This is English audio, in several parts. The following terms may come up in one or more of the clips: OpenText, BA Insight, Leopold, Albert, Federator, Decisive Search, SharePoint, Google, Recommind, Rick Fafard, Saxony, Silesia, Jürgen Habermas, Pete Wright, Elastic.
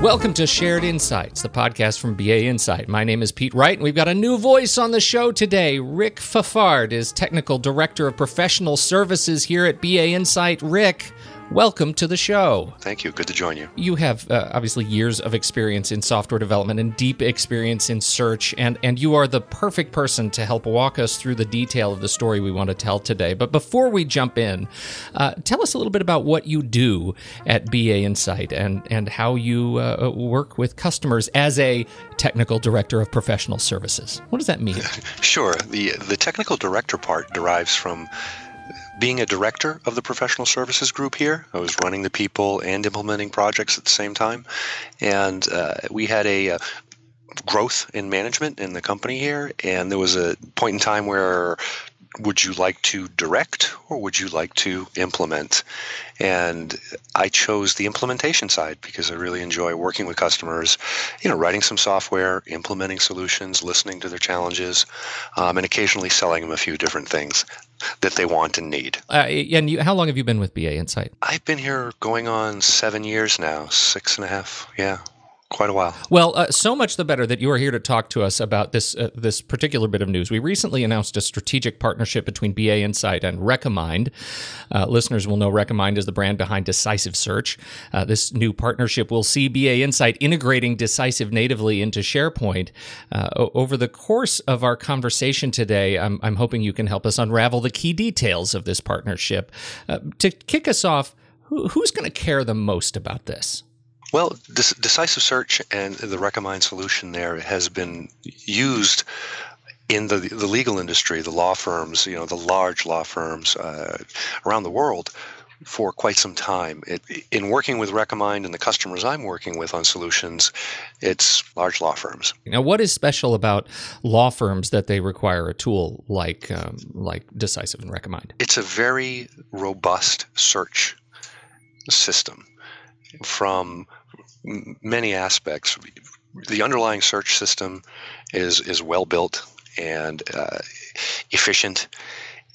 Welcome to Shared Insights, the podcast from BA Insight. My name is Pete Wright, and we've got a new voice on the show today. Rick Fafard is Technical Director of Professional Services here at BA Insight. Rick, welcome to the show. Thank you. Good to join you. You have obviously years of experience in software development and deep experience in search, and you are the perfect person to help walk us through the detail of the story we want to tell today. But before we jump in, tell us a little bit about what you do at BA Insight and how you work with customers as a technical director of professional services. What does that mean? Sure. The technical director part derives from being a director of the professional services group here. I was running the people and implementing projects at the same time. And we had a growth in management in the company here. And there was a point in time where, would you like to direct or would you like to implement? And I chose the implementation side because I really enjoy working with customers, you know, writing some software, implementing solutions, listening to their challenges, and occasionally selling them a few different things that they want and need. And how long have you been with BA Insight? I've been here going on 7 years now, 6.5, yeah. Quite a while. Well, so much the better that you are here to talk to us about this particular bit of news. We recently announced a strategic partnership between BA Insight and Recommind. Listeners will know Recommind is the brand behind Decisive Search. This new partnership will see BA Insight integrating Decisive natively into SharePoint. Over the course of our conversation today, I'm hoping you can help us unravel the key details of this partnership. To kick us off, who's going to care the most about this? Well, Decisive Search and the Recommind solution there has been used in the legal industry, the law firms, you know, the large law firms around the world for quite some time. In working with Recommind and the customers I'm working with on solutions, it's large law firms. Now, what is special about law firms that they require a tool like Decisive and Recommind? It's a very robust search system from many aspects. The underlying search system is well built and efficient,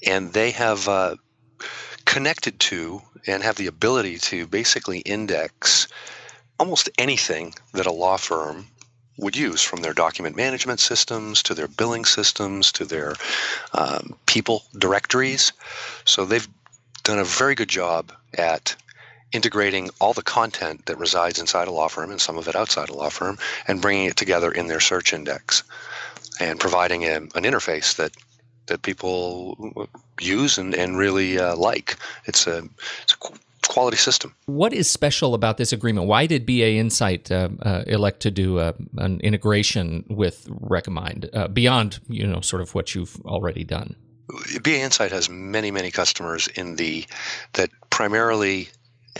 and they have connected to and have the ability to basically index almost anything that a law firm would use, from their document management systems to their billing systems to their people directories. So they've done a very good job at integrating all the content that resides inside a law firm and some of it outside a law firm and bringing it together in their search index and providing an interface that people use and really like. It's a quality system. What is special about this agreement? Why did BA Insight elect to do an integration with Recommind beyond, you know, sort of what you've already done? BA Insight has many, many customers in that primarily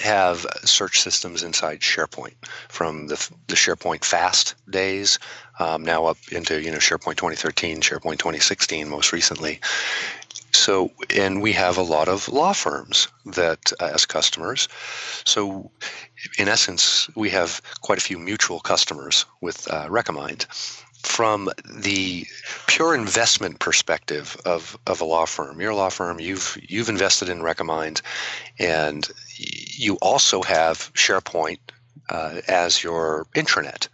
have search systems inside SharePoint, from the SharePoint Fast days now up into, you know, SharePoint 2013, SharePoint 2016 most recently. So, and we have a lot of law firms that as customers. So, in essence, we have quite a few mutual customers with Recommind. From the pure investment perspective of a law firm, you're a law firm, you've invested in Recommind, and you also have SharePoint as your intranet,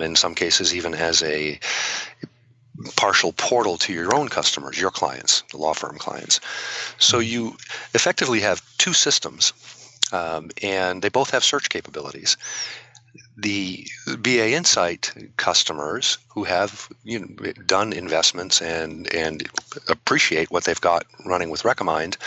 in some cases even as a partial portal to your own customers, your clients, the law firm clients. So you effectively have two systems, and they both have search capabilities. The BA Insight customers who have, you know, done investments and appreciate what they've got running with Recommind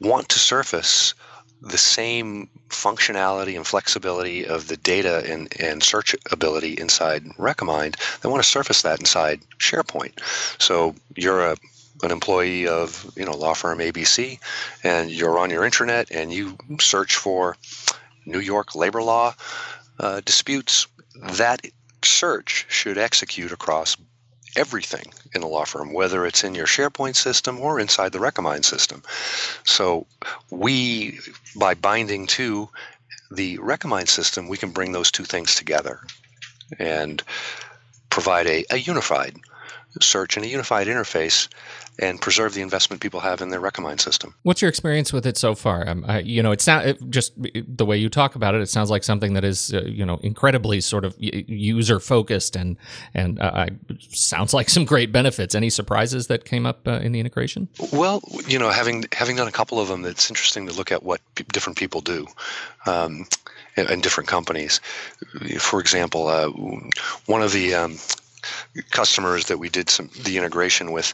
want to surface the same functionality and flexibility of the data and search ability inside Recommind. They want to surface that inside SharePoint. So you're an employee of, you know, law firm ABC, and you're on your intranet and you search for New York labor law disputes. That search should execute across everything in a law firm, whether it's in your SharePoint system or inside the Recommind system. So we, by binding to the Recommind system, we can bring those two things together and provide a unified search in a unified interface and preserve the investment people have in their Recommind system. What's your experience with it so far? You know, just the way you talk about it, it sounds like something that is, you know, incredibly sort of user-focused and sounds like some great benefits. Any surprises that came up in the integration? Well, you know, having done a couple of them, it's interesting to look at what different people do. And different companies. For example, one of the customers that we did the integration with,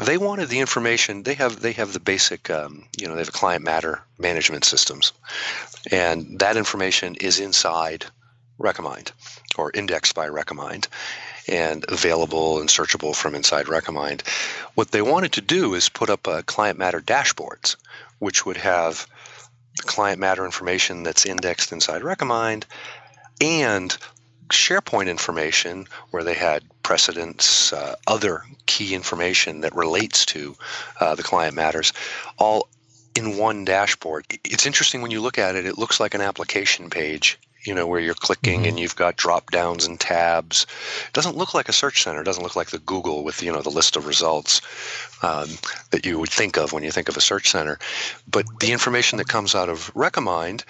they wanted the information. They have the basic, they have a client matter management systems, and that information is inside Recommind or indexed by Recommind and available and searchable from inside Recommind. What they wanted to do is put up client matter dashboards, which would have client matter information that's indexed inside Recommind and SharePoint information where they had precedents, other key information that relates to the client matters, all in one dashboard. It's interesting when you look at it, it looks like an application page, you know, where you're clicking and you've got drop downs and tabs. It doesn't look like a search center. It doesn't look like the Google with, you know, the list of results that you would think of when you think of a search center. But the information that comes out of Recommind,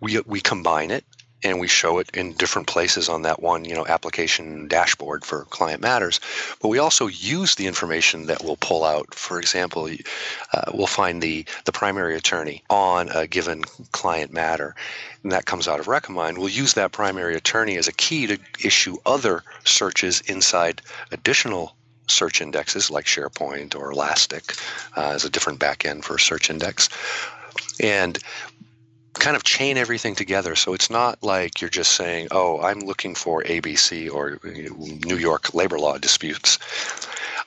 we combine it and we show it in different places on that one, you know, application dashboard for client matters. But we also use the information that we'll pull out. For example, we'll find the primary attorney on a given client matter, and that comes out of Recommind. We'll use that primary attorney as a key to issue other searches inside additional search indexes like SharePoint or Elastic as a different backend for a search index. And kind of chain everything together, so it's not like you're just saying, oh, I'm looking for ABC or New York labor law disputes.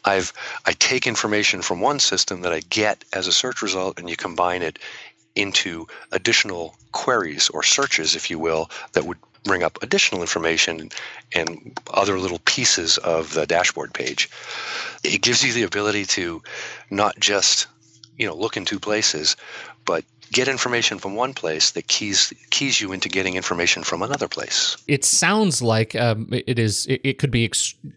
I take information from one system that I get as a search result, and you combine it into additional queries or searches, if you will, that would bring up additional information and other little pieces of the dashboard page. It gives you the ability to not just, you know, look in two places, but get information from one place that keys you into getting information from another place. It sounds like it could be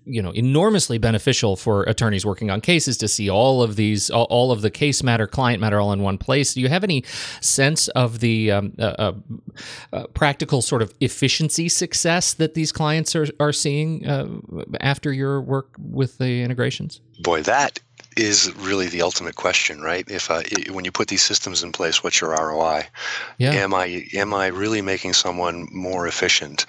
enormously beneficial for attorneys working on cases to see all of the case matter, client matter, all in one place. Do you have any sense of the practical sort of efficiency success that these clients are seeing after your work with the integrations? Boy, that is really the ultimate question, right? If when you put these systems in place, what's your ROI? Yeah. Am I really making someone more efficient?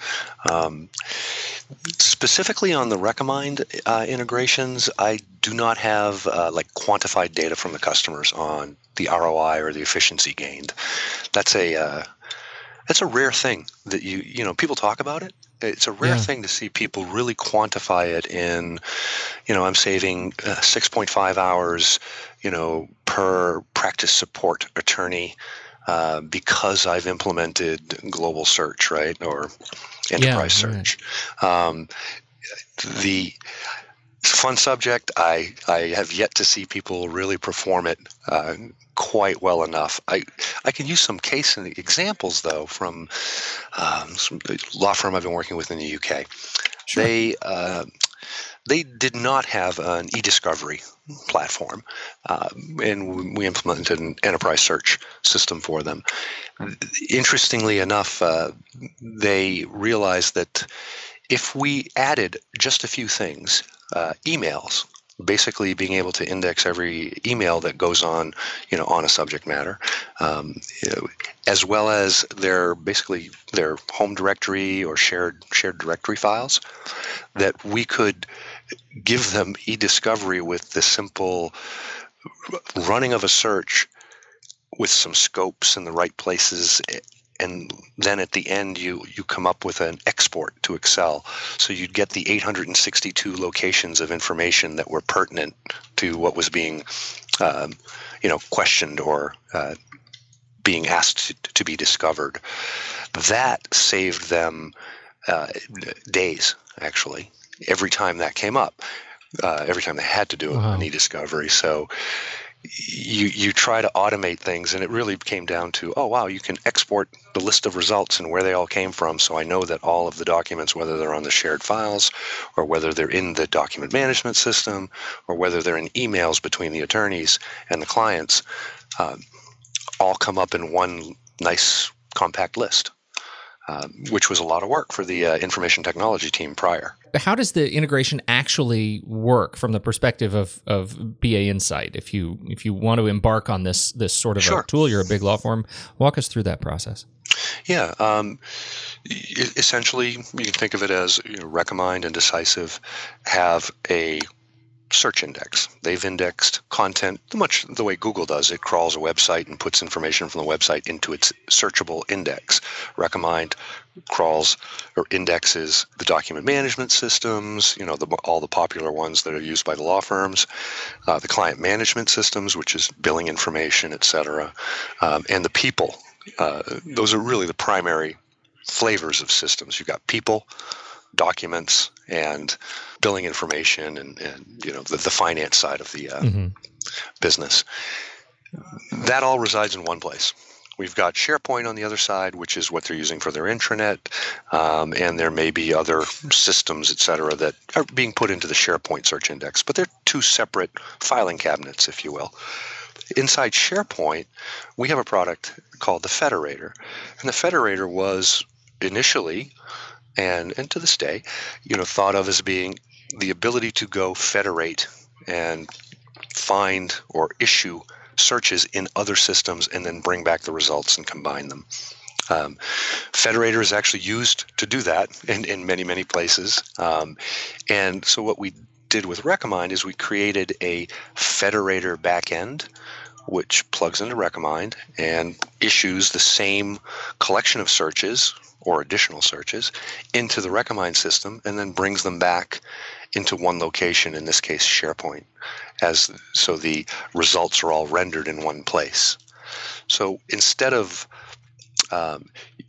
Specifically on the Recommind integrations, I do not have quantified data from the customers on the ROI or the efficiency gained. That's a rare thing that you know people talk about it. It's a rare thing to see people really quantify it in, you know, I'm saving 6.5 hours, you know, per practice support attorney because I've implemented global search, right, or enterprise search. Right. The fun subject, I have yet to see people really perform it quite well enough. I can use some case examples, though, from a law firm I've been working with in the UK. Sure. They did not have an e-discovery platform, and we implemented an enterprise search system for them. Interestingly enough, they realized that if we added just a few things, emails, basically being able to index every email that goes on, you know, on a subject matter, as well as their home directory or shared directory files, that we could give them e-discovery with the simple running of a search with some scopes in the right places. And then at the end, you come up with an export to Excel. So you'd get the 862 locations of information that were pertinent to what was being, questioned or being asked to be discovered. That saved them days, actually, every time that came up, every time they had to do an e-discovery. So you try to automate things, and it really came down to, oh, wow, you can export the list of results and where they all came from. So I know that all of the documents, whether they're on the shared files or whether they're in the document management system or whether they're in emails between the attorneys and the clients, all come up in one nice compact list, which was a lot of work for the information technology team prior. How does the integration actually work from the perspective of BA Insight? If you want to embark on this sort of a tool, you're a big law firm. Walk us through that process. Yeah. Essentially, you can think of it as Recommind and Decisive have a search index. They've indexed content much the way Google does. It crawls a website and puts information from the website into its searchable index. Recommind crawls or indexes the document management systems, all the popular ones that are used by the law firms, the client management systems, which is billing information, etc., and the people. Those are really the primary flavors of systems. You've got people, documents, and billing information, and the finance side of the business. That all resides in one place. We've got SharePoint on the other side, which is what they're using for their intranet, and there may be other systems, et cetera, that are being put into the SharePoint search index, but they're two separate filing cabinets, if you will. Inside SharePoint, we have a product called the Federator, and the Federator was initially and to this day, thought of as being the ability to go federate and find or issue searches in other systems and then bring back the results and combine them. Federator is actually used to do that in many, many places. And so what we did with Recommind is we created a Federator backend, which plugs into Recommind and issues the same collection of searches or additional searches into the Recommind system and then brings them back into one location, in this case SharePoint, so the results are all rendered in one place. So instead of,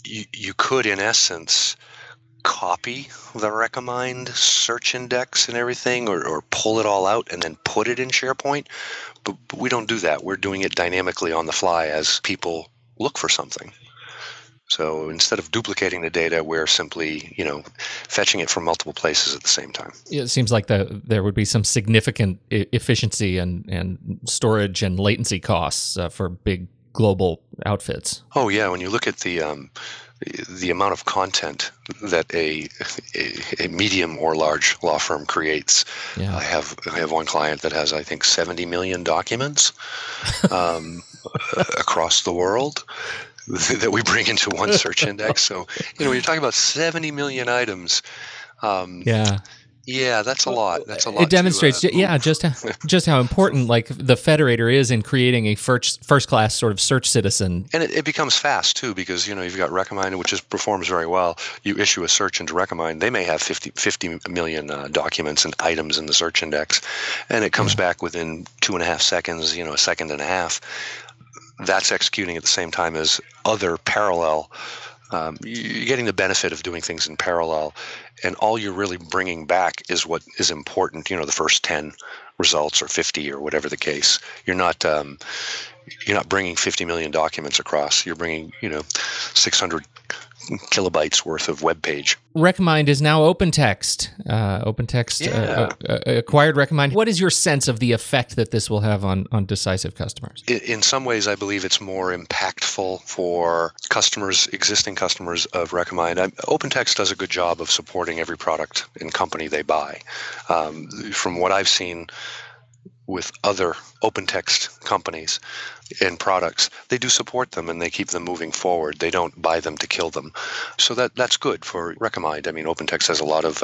you could in essence copy the Recommind search index and everything or pull it all out and then put it in SharePoint, but we don't do that. We're doing it dynamically on the fly as people look for something. So instead of duplicating the data, we're simply, fetching it from multiple places at the same time. It seems like there would be some significant efficiency and storage and latency costs for big global outfits. Oh, yeah. When you look at the amount of content that a medium or large law firm creates. Yeah. I have one client that has, I think, 70 million documents across the world that we bring into one search index. So, when you're talking about 70 million items, yeah, that's a lot. It demonstrates, just how important the Federator is in creating a first-class sort of search citizen. And it becomes fast too, because you've got Recommind, which performs very well. You issue a search into Recommind; they may have 50 million documents and items in the search index, and it comes back within 2.5 seconds. A second and a half. That's executing at the same time as other parallel. You're getting the benefit of doing things in parallel, and all you're really bringing back is what is important, the first 10 results or 50 or whatever the case. You're not bringing 50 million documents across. You're bringing, 600 kilobytes worth of web page. Recommind is now OpenText. Acquired Recommind. What is your sense of the effect that this will have on Decisive customers? In some ways, I believe it's more impactful for customers, existing customers of Recommind. OpenText does a good job of supporting every product and company they buy. From what I've seen with other OpenText companies and products, they do support them and they keep them moving forward. They don't buy them to kill them. So that's good for Recommind. I mean, OpenText has a lot of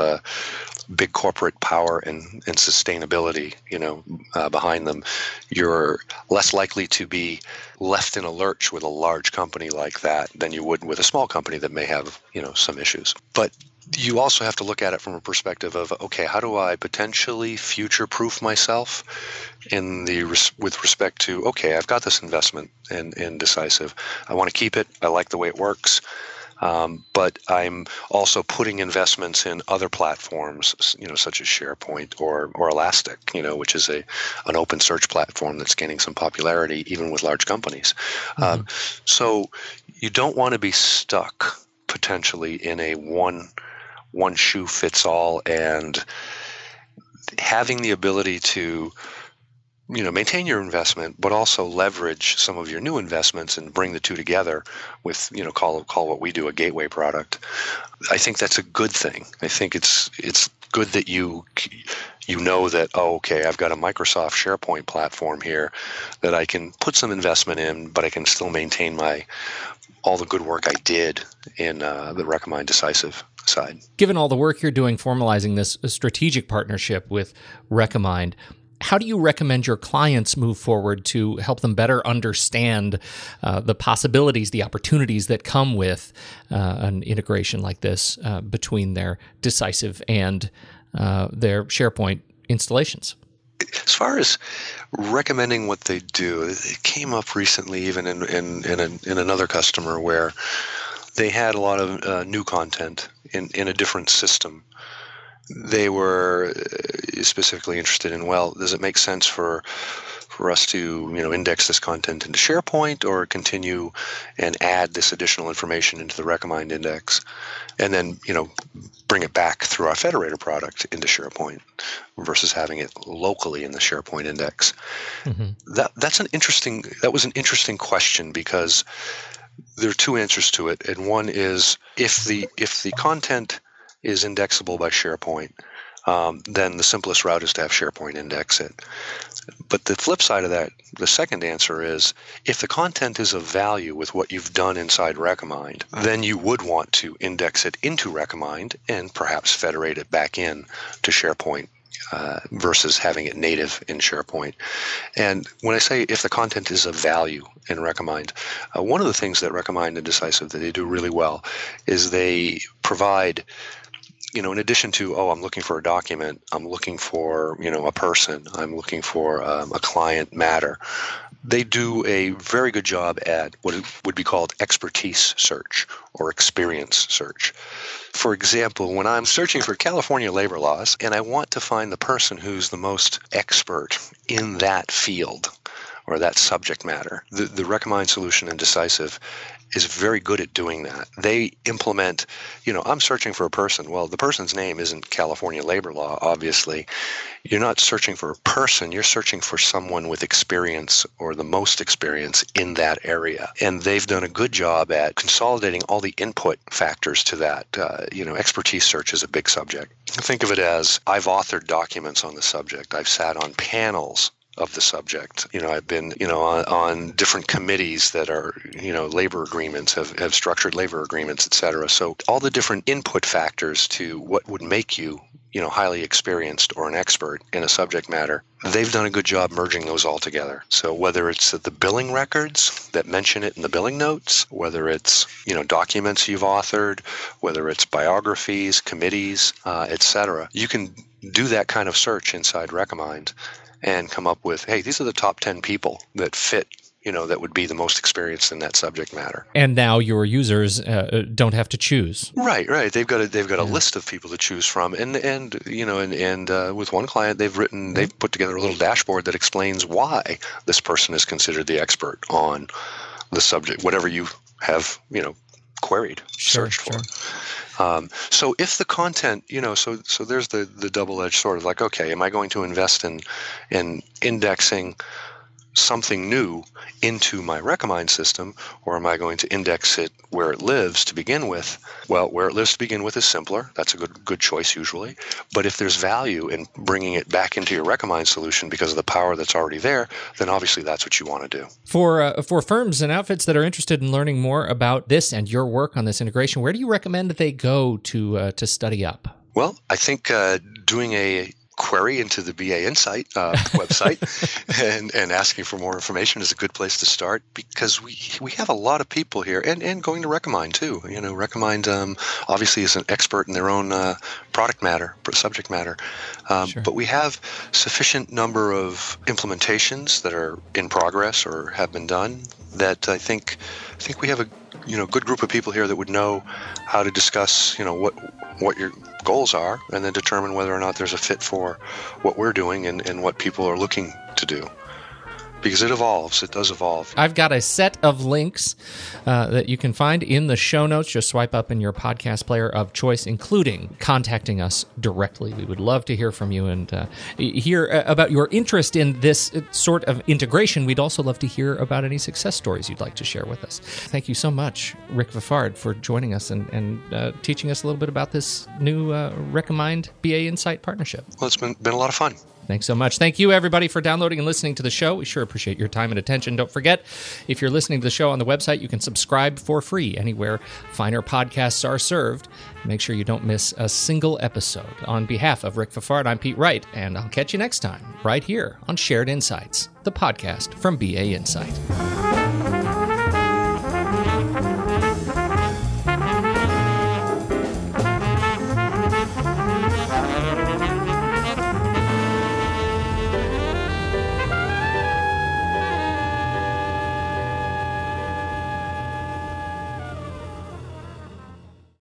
big corporate power and sustainability, behind them. You're less likely to be left in a lurch with a large company like that than you would with a small company that may have, some issues. But you also have to look at it from a perspective of, okay, how do I potentially future-proof myself with respect to, okay, I've got this investment in Decisive. I want to keep it. I like the way it works. But I'm also putting investments in other platforms, such as SharePoint or Elastic, which is an open search platform that's gaining some popularity even with large companies. Mm-hmm. So you don't want to be stuck potentially in a one shoe fits all, and having the ability to maintain your investment, but also leverage some of your new investments and bring the two together with, call what we do a gateway product. I think that's a good thing. I think it's good that you know that, I've got a Microsoft SharePoint platform here that I can put some investment in, but I can still maintain all the good work I did in the Recommind Decisive side. Given all the work you're doing formalizing this strategic partnership with Recommind, how do you recommend your clients move forward to help them better understand the possibilities, the opportunities that come with an integration like this between their Decisive and their SharePoint installations? As far as recommending what they do, it came up recently even in another customer where they had a lot of new content in a different system. They were specifically interested in, does it make sense for us to, index this content into SharePoint or continue and add this additional information into the Recommind index and then, bring it back through our Federator product into SharePoint versus having it locally in the SharePoint index? Mm-hmm. That was an interesting question because there are two answers to it. And one is if the content is indexable by SharePoint, then the simplest route is to have SharePoint index it. But the flip side of that, the second answer is, if the content is of value with what you've done inside Recommind, then you would want to index it into Recommind and perhaps federate it back in to SharePoint versus having it native in SharePoint. And when I say if the content is of value in Recommind, one of the things that Recommind and Decisive that they do really well is they provide in addition to, I'm looking for a document, I'm looking for, a person, I'm looking for a client matter, they do a very good job at what would be called expertise search or experience search. For example, when I'm searching for California labor laws and I want to find the person who's the most expert in that field or that subject matter, the Recommind solution in Decisive is very good at doing that. They implement, I'm searching for a person. Well, the person's name isn't California labor law, obviously. You're not searching for a person. You're searching for someone with experience or the most experience in that area. And they've done a good job at consolidating all the input factors to that. Expertise search is a big subject. Think of it as I've authored documents on the subject. I've sat on panels of the subject. I've been, on different committees that are, labor agreements, have structured labor agreements, et cetera. So all the different input factors to what would make you, highly experienced or an expert in a subject matter, they've done a good job merging those all together. So whether it's the billing records that mention it in the billing notes, whether it's, documents you've authored, whether it's biographies, committees, et cetera, you can do that kind of search inside Recommind and come up with, hey, these are the top 10 people that fit, that would be the most experienced in that subject matter. And now your users don't have to choose. Right. They've got a list of people to choose from, and with one client, they've put together a little dashboard that explains why this person is considered the expert on the subject, whatever you have, queried, searched for. So if the content, so there's the double-edged sword of like, okay, am I going to invest in indexing something new into my Recommind system, or am I going to index it where it lives to begin with? Well, where it lives to begin with is simpler. That's a good choice usually. But if there's value in bringing it back into your Recommind solution because of the power that's already there, then obviously that's what you want to do. For firms and outfits that are interested in learning more about this and your work on this integration, where do you recommend that they go to study up? Well, I think doing a query into the BA Insight website and asking for more information is a good place to start because we have a lot of people here and going to Recommind too. Recommind obviously is an expert in their own subject matter, but we have sufficient number of implementations that are in progress or have been done that I think I think we have a good group of people here that would know how to discuss what your goals are, and then determine whether or not there's a fit for what we're doing and what people are looking to do. Because it evolves. It does evolve. I've got a set of links that you can find in the show notes. Just swipe up in your podcast player of choice, including contacting us directly. We would love to hear from you and hear about your interest in this sort of integration. We'd also love to hear about any success stories you'd like to share with us. Thank you so much, Rick Fafard, for joining us and teaching us a little bit about this new Recommind BA Insight partnership. Well, it's been a lot of fun. Thanks so much. Thank you, everybody, for downloading and listening to the show. We sure appreciate your time and attention. Don't forget, if you're listening to the show on the website, you can subscribe for free anywhere finer podcasts are served. Make sure you don't miss a single episode. On behalf of Rick Fafard, I'm Pete Wright, and I'll catch you next time right here on Shared Insights, the podcast from BA Insight.